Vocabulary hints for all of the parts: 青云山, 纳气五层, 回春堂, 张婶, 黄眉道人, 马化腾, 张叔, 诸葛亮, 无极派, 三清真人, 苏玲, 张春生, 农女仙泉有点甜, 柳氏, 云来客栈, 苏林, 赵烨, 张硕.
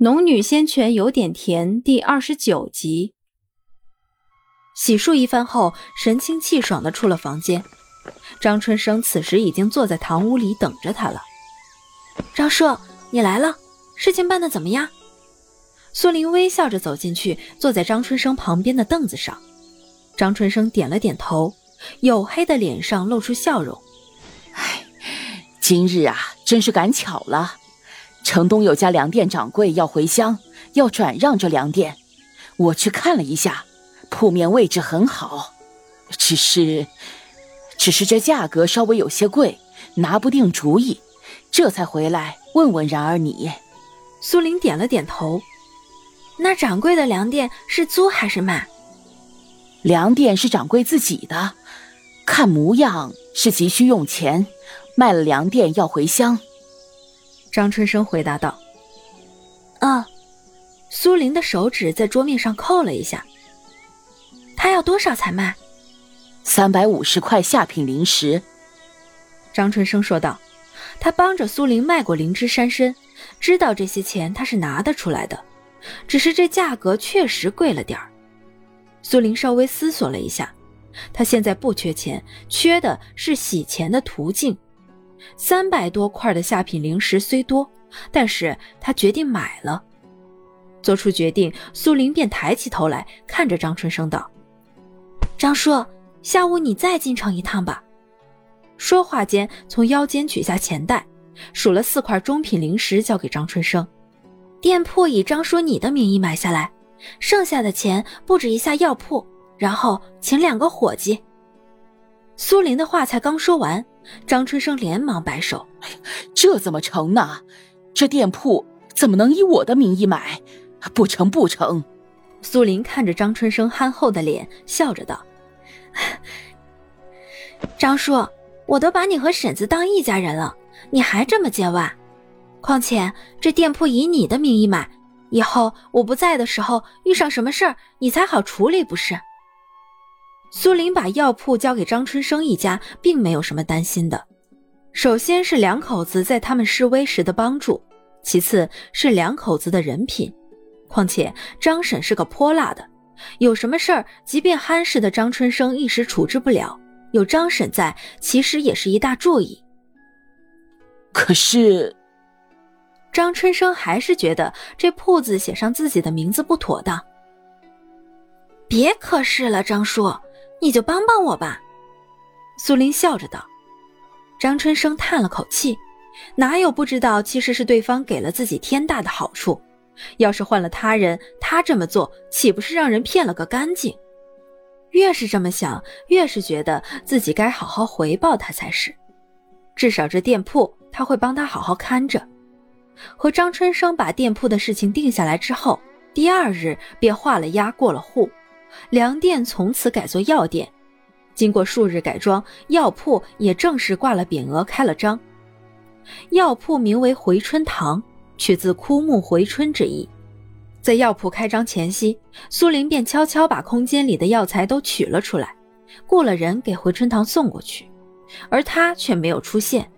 农女仙泉有点甜第29集。洗漱一番后，神清气爽地出了房间。张春生此时已经坐在堂屋里等着他了。张硕，你来了，事情办得怎么样？苏林微笑着走进去，坐在张春生旁边的凳子上。张春生点了点头，黝黑的脸上露出笑容。哎，今日啊，真是赶巧了。城东有家粮店掌柜要回乡，要转让这粮店。我去看了一下，铺面位置很好，只是这价格稍微有些贵，拿不定主意，这才回来问问然儿你。苏玲点了点头。那掌柜的粮店是租还是卖？粮店是掌柜自己的，看模样是急需用钱，卖了粮店要回乡。张春生回答道。苏林的手指在桌面上扣了一下。他要多少才卖？350块下品灵石。张春生说道。他帮着苏林卖过灵芝山参，知道这些钱他是拿得出来的，只是这价格确实贵了点儿。苏林稍微思索了一下，他现在不缺钱，缺的是洗钱的途径。300多块的下品灵石虽多，但是他决定买了。做出决定，苏林便抬起头来看着张春生道：张叔，下午你再进城一趟吧。说话间从腰间取下钱袋，数了4块中品灵石交给张春生。店铺以张叔你的名义买下来，剩下的钱布置一下药铺，然后请2个伙计。苏林的话才刚说完，张春生连忙摆手：这怎么成呢？这店铺怎么能以我的名义买？不成不成。苏林看着张春生憨厚的脸，笑着道：张叔，我都把你和婶子当一家人了，你还这么见外。况且这店铺以你的名义买，以后我不在的时候遇上什么事儿，你才好处理不是？苏林把药铺交给张春生一家，并没有什么担心的。首先是两口子在他们示威时的帮助，其次是两口子的人品。况且张婶是个泼辣的，有什么事儿，即便憨实的张春生一时处置不了，有张婶在，其实也是一大注意。可是张春生还是觉得这铺子写上自己的名字不妥当。别可是了，张叔，你就帮帮我吧。苏林笑着道。张春生叹了口气，哪有不知道，其实是对方给了自己天大的好处，要是换了他人，他这么做岂不是让人骗了个干净？越是这么想，越是觉得自己该好好回报他才是，至少这店铺他会帮他好好看着。和张春生把店铺的事情定下来之后，第2日便画了押过了户，粮店从此改做药店，经过数日改装，药铺也正式挂了匾额，开了张。药铺名为回春堂，取自枯木回春之意。在药铺开张前夕，苏林便悄悄把空间里的药材都取了出来，雇了人给回春堂送过去，而他却没有出现。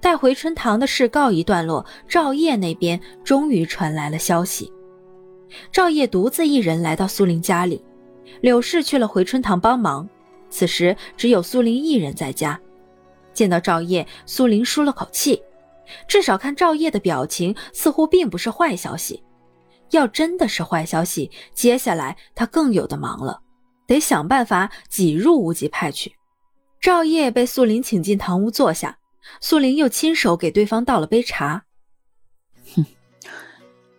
待回春堂的事告一段落，赵烨那边终于传来了消息。赵烨独自一人来到苏林家里，柳氏去了回春堂帮忙，此时只有苏林一人在家。见到赵烨，苏林舒了口气，至少看赵烨的表情似乎并不是坏消息。要真的是坏消息，接下来他更有的忙了，得想办法挤入无极派去。赵烨被苏林请进堂屋坐下，苏林又亲手给对方倒了杯茶。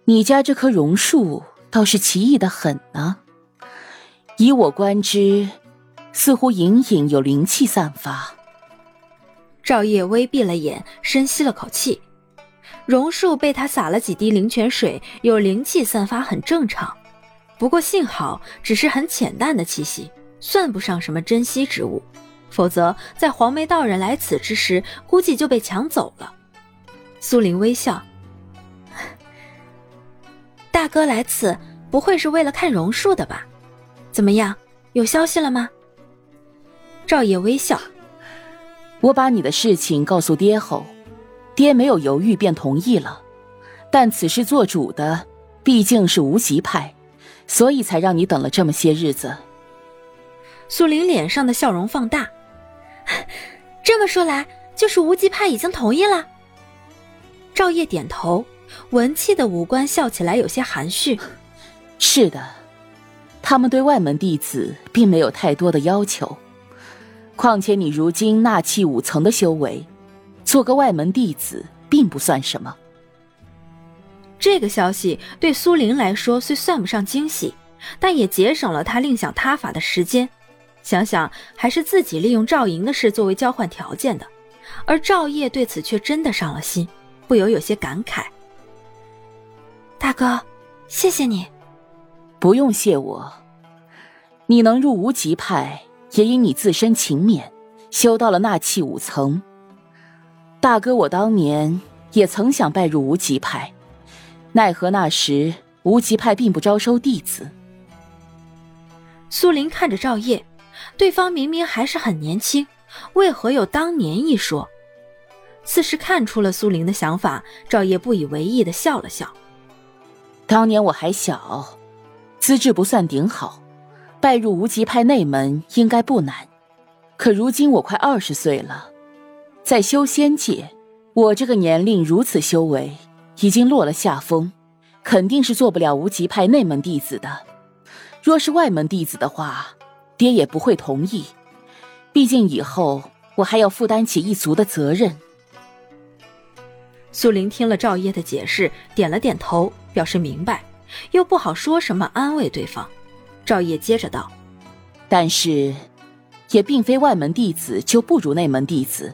你家这棵榕树倒是奇异得很呢，以我观之，似乎隐隐有灵气散发。赵烨微闭了眼，深吸了口气。榕树被他洒了几滴灵泉水，有灵气散发很正常，不过幸好只是很浅淡的气息，算不上什么珍稀之物，否则在黄眉道人来此之时，估计就被抢走了。苏林微笑，大哥来此不会是为了看榕树的吧？怎么样，有消息了吗？赵烨微笑，我把你的事情告诉爹后，爹没有犹豫便同意了，但此事做主的毕竟是无极派，所以才让你等了这么些日子。苏玲脸上的笑容放大，这么说来，就是无极派已经同意了。赵烨点头，文气的五官笑起来有些含蓄。是的，他们对外门弟子并没有太多的要求，况且你如今纳气五层的修为，做个外门弟子并不算什么。这个消息对苏玲来说虽算不上惊喜，但也节省了她另想他法的时间。想想还是自己利用赵莹的事作为交换条件的，而赵烨对此却真的上了心，不由有些感慨。大哥，谢谢你。不用谢我，你能入无极派，也因你自身勤勉，修到了纳气五层。大哥，我当年也曾想拜入无极派，奈何那时无极派并不招收弟子。苏林看着赵烨，对方明明还是很年轻，为何有当年一说？似是看出了苏林的想法，赵烨不以为意地笑了笑。当年我还小，资质不算顶好，拜入无极派内门应该不难。可如今我快20岁了，在修仙界，我这个年龄如此修为，已经落了下风，肯定是做不了无极派内门弟子的。若是外门弟子的话，爹也不会同意，毕竟以后我还要负担起一族的责任。苏玲听了赵烨的解释，点了点头，表示明白，又不好说什么安慰对方。赵烨接着道：但是也并非外门弟子就不如内门弟子，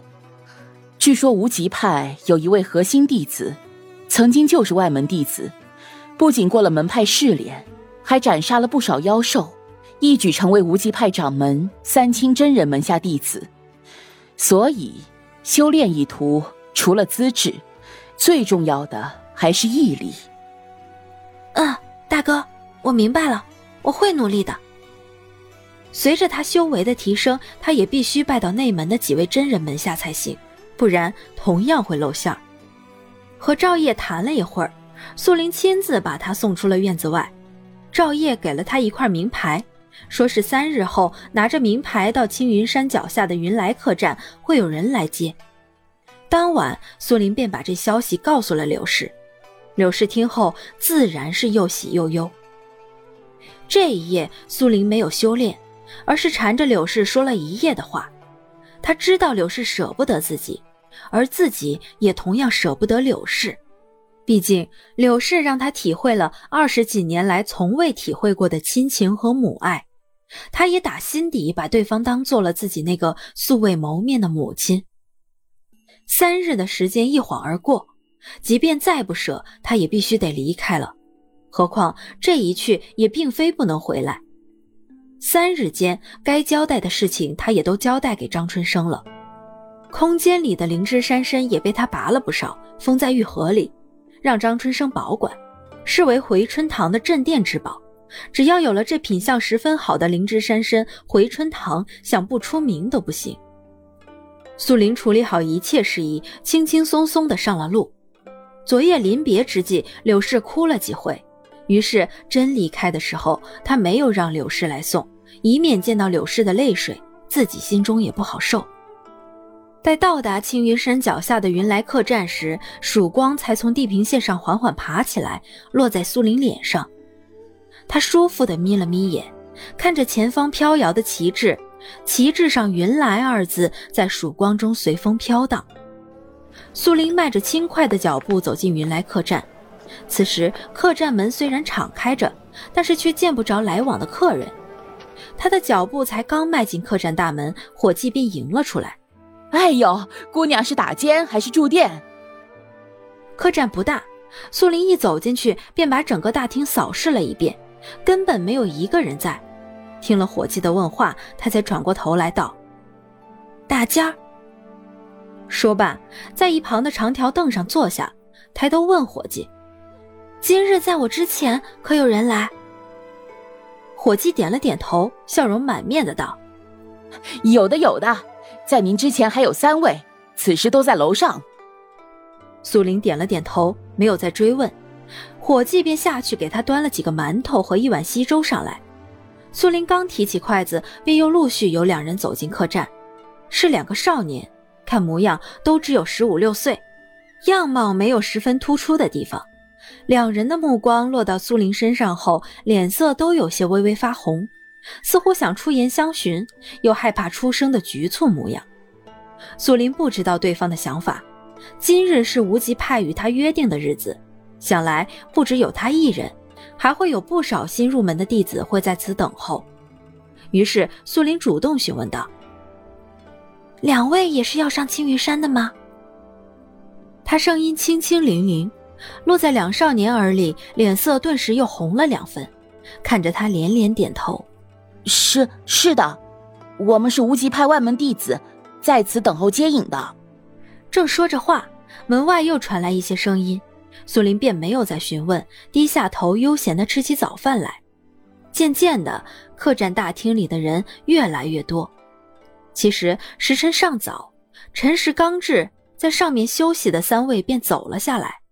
据说无极派有一位核心弟子曾经就是外门弟子，不仅过了门派试炼，还斩杀了不少妖兽，一举成为无极派掌门三清真人门下弟子。所以修炼一途，除了资质，最重要的还是毅力。大哥，我明白了，我会努力的。随着他修为的提升，他也必须拜到内门的几位真人门下才行，不然同样会露馅儿。和赵烨谈了一会儿，苏林亲自把他送出了院子外。赵烨给了他一块名牌，说是3日后拿着名牌到青云山脚下的云来客栈会有人来接。当晚苏林便把这消息告诉了柳氏，柳氏听后自然是又喜又忧。这一夜苏林没有修炼，而是缠着柳氏说了一夜的话。他知道柳氏舍不得自己，而自己也同样舍不得柳氏。毕竟柳氏让他体会了20几年来从未体会过的亲情和母爱，他也打心底把对方当做了自己那个素未谋面的母亲。3日的时间一晃而过，即便再不舍，他也必须得离开了，何况这一去也并非不能回来。3日间该交代的事情他也都交代给张春生了，空间里的灵芝山参也被他拔了不少，封在玉盒里，让张春生保管，视为回春堂的镇店之宝。只要有了这品相十分好的灵芝山参，回春堂想不出名都不行。苏玲处理好一切事宜，轻轻松松地上了路。昨夜临别之际，柳氏哭了几回，于是真离开的时候，她没有让柳氏来送，以免见到柳氏的泪水，自己心中也不好受。待到达青云山脚下的云来客栈时，曙光才从地平线上缓缓爬起来，落在苏林脸上。他舒服地眯了眯眼，看着前方飘摇的旗帜，旗帜上云来2字在曙光中随风飘荡。苏林迈着轻快的脚步走进云来客栈，此时客栈门虽然敞开着，但是却见不着来往的客人。他的脚步才刚迈进客栈大门，伙计便迎了出来。哎呦，姑娘是打尖还是住店？客栈不大，苏林一走进去便把整个大厅扫视了一遍，根本没有一个人在。听了伙计的问话，他才转过头来道：打尖儿。说罢，在一旁的长条凳上坐下，抬头问伙计：今日在我之前可有人来？伙计点了点头，笑容满面的道：有的有的，在您之前还有3位，此时都在楼上。苏林点了点头，没有再追问。伙计便下去给他端了几个馒头和一碗稀粥上来。苏林刚提起筷子，便又陆续有两人走进客栈，是两个少年，看模样都只有15、16岁，样貌没有十分突出的地方。两人的目光落到苏林身上后，脸色都有些微微发红，似乎想出言相询，又害怕出声的局促模样。苏林不知道对方的想法，今日是无极派与他约定的日子，想来不只有他一人，还会有不少新入门的弟子会在此等候。于是苏林主动询问道：“两位也是要上青云山的吗？”他声音轻轻凌凌，落在两少年耳里，脸色顿时又红了2分，看着他连连点头：“是的，我们是无极派外门弟子，在此等候接引的。”正说着话，门外又传来一些声音，苏林便没有再询问，低下头悠闲地吃起早饭来。渐渐的，客栈大厅里的人越来越多。其实时辰尚早，辰时刚至，在上面休息的3位便走了下来。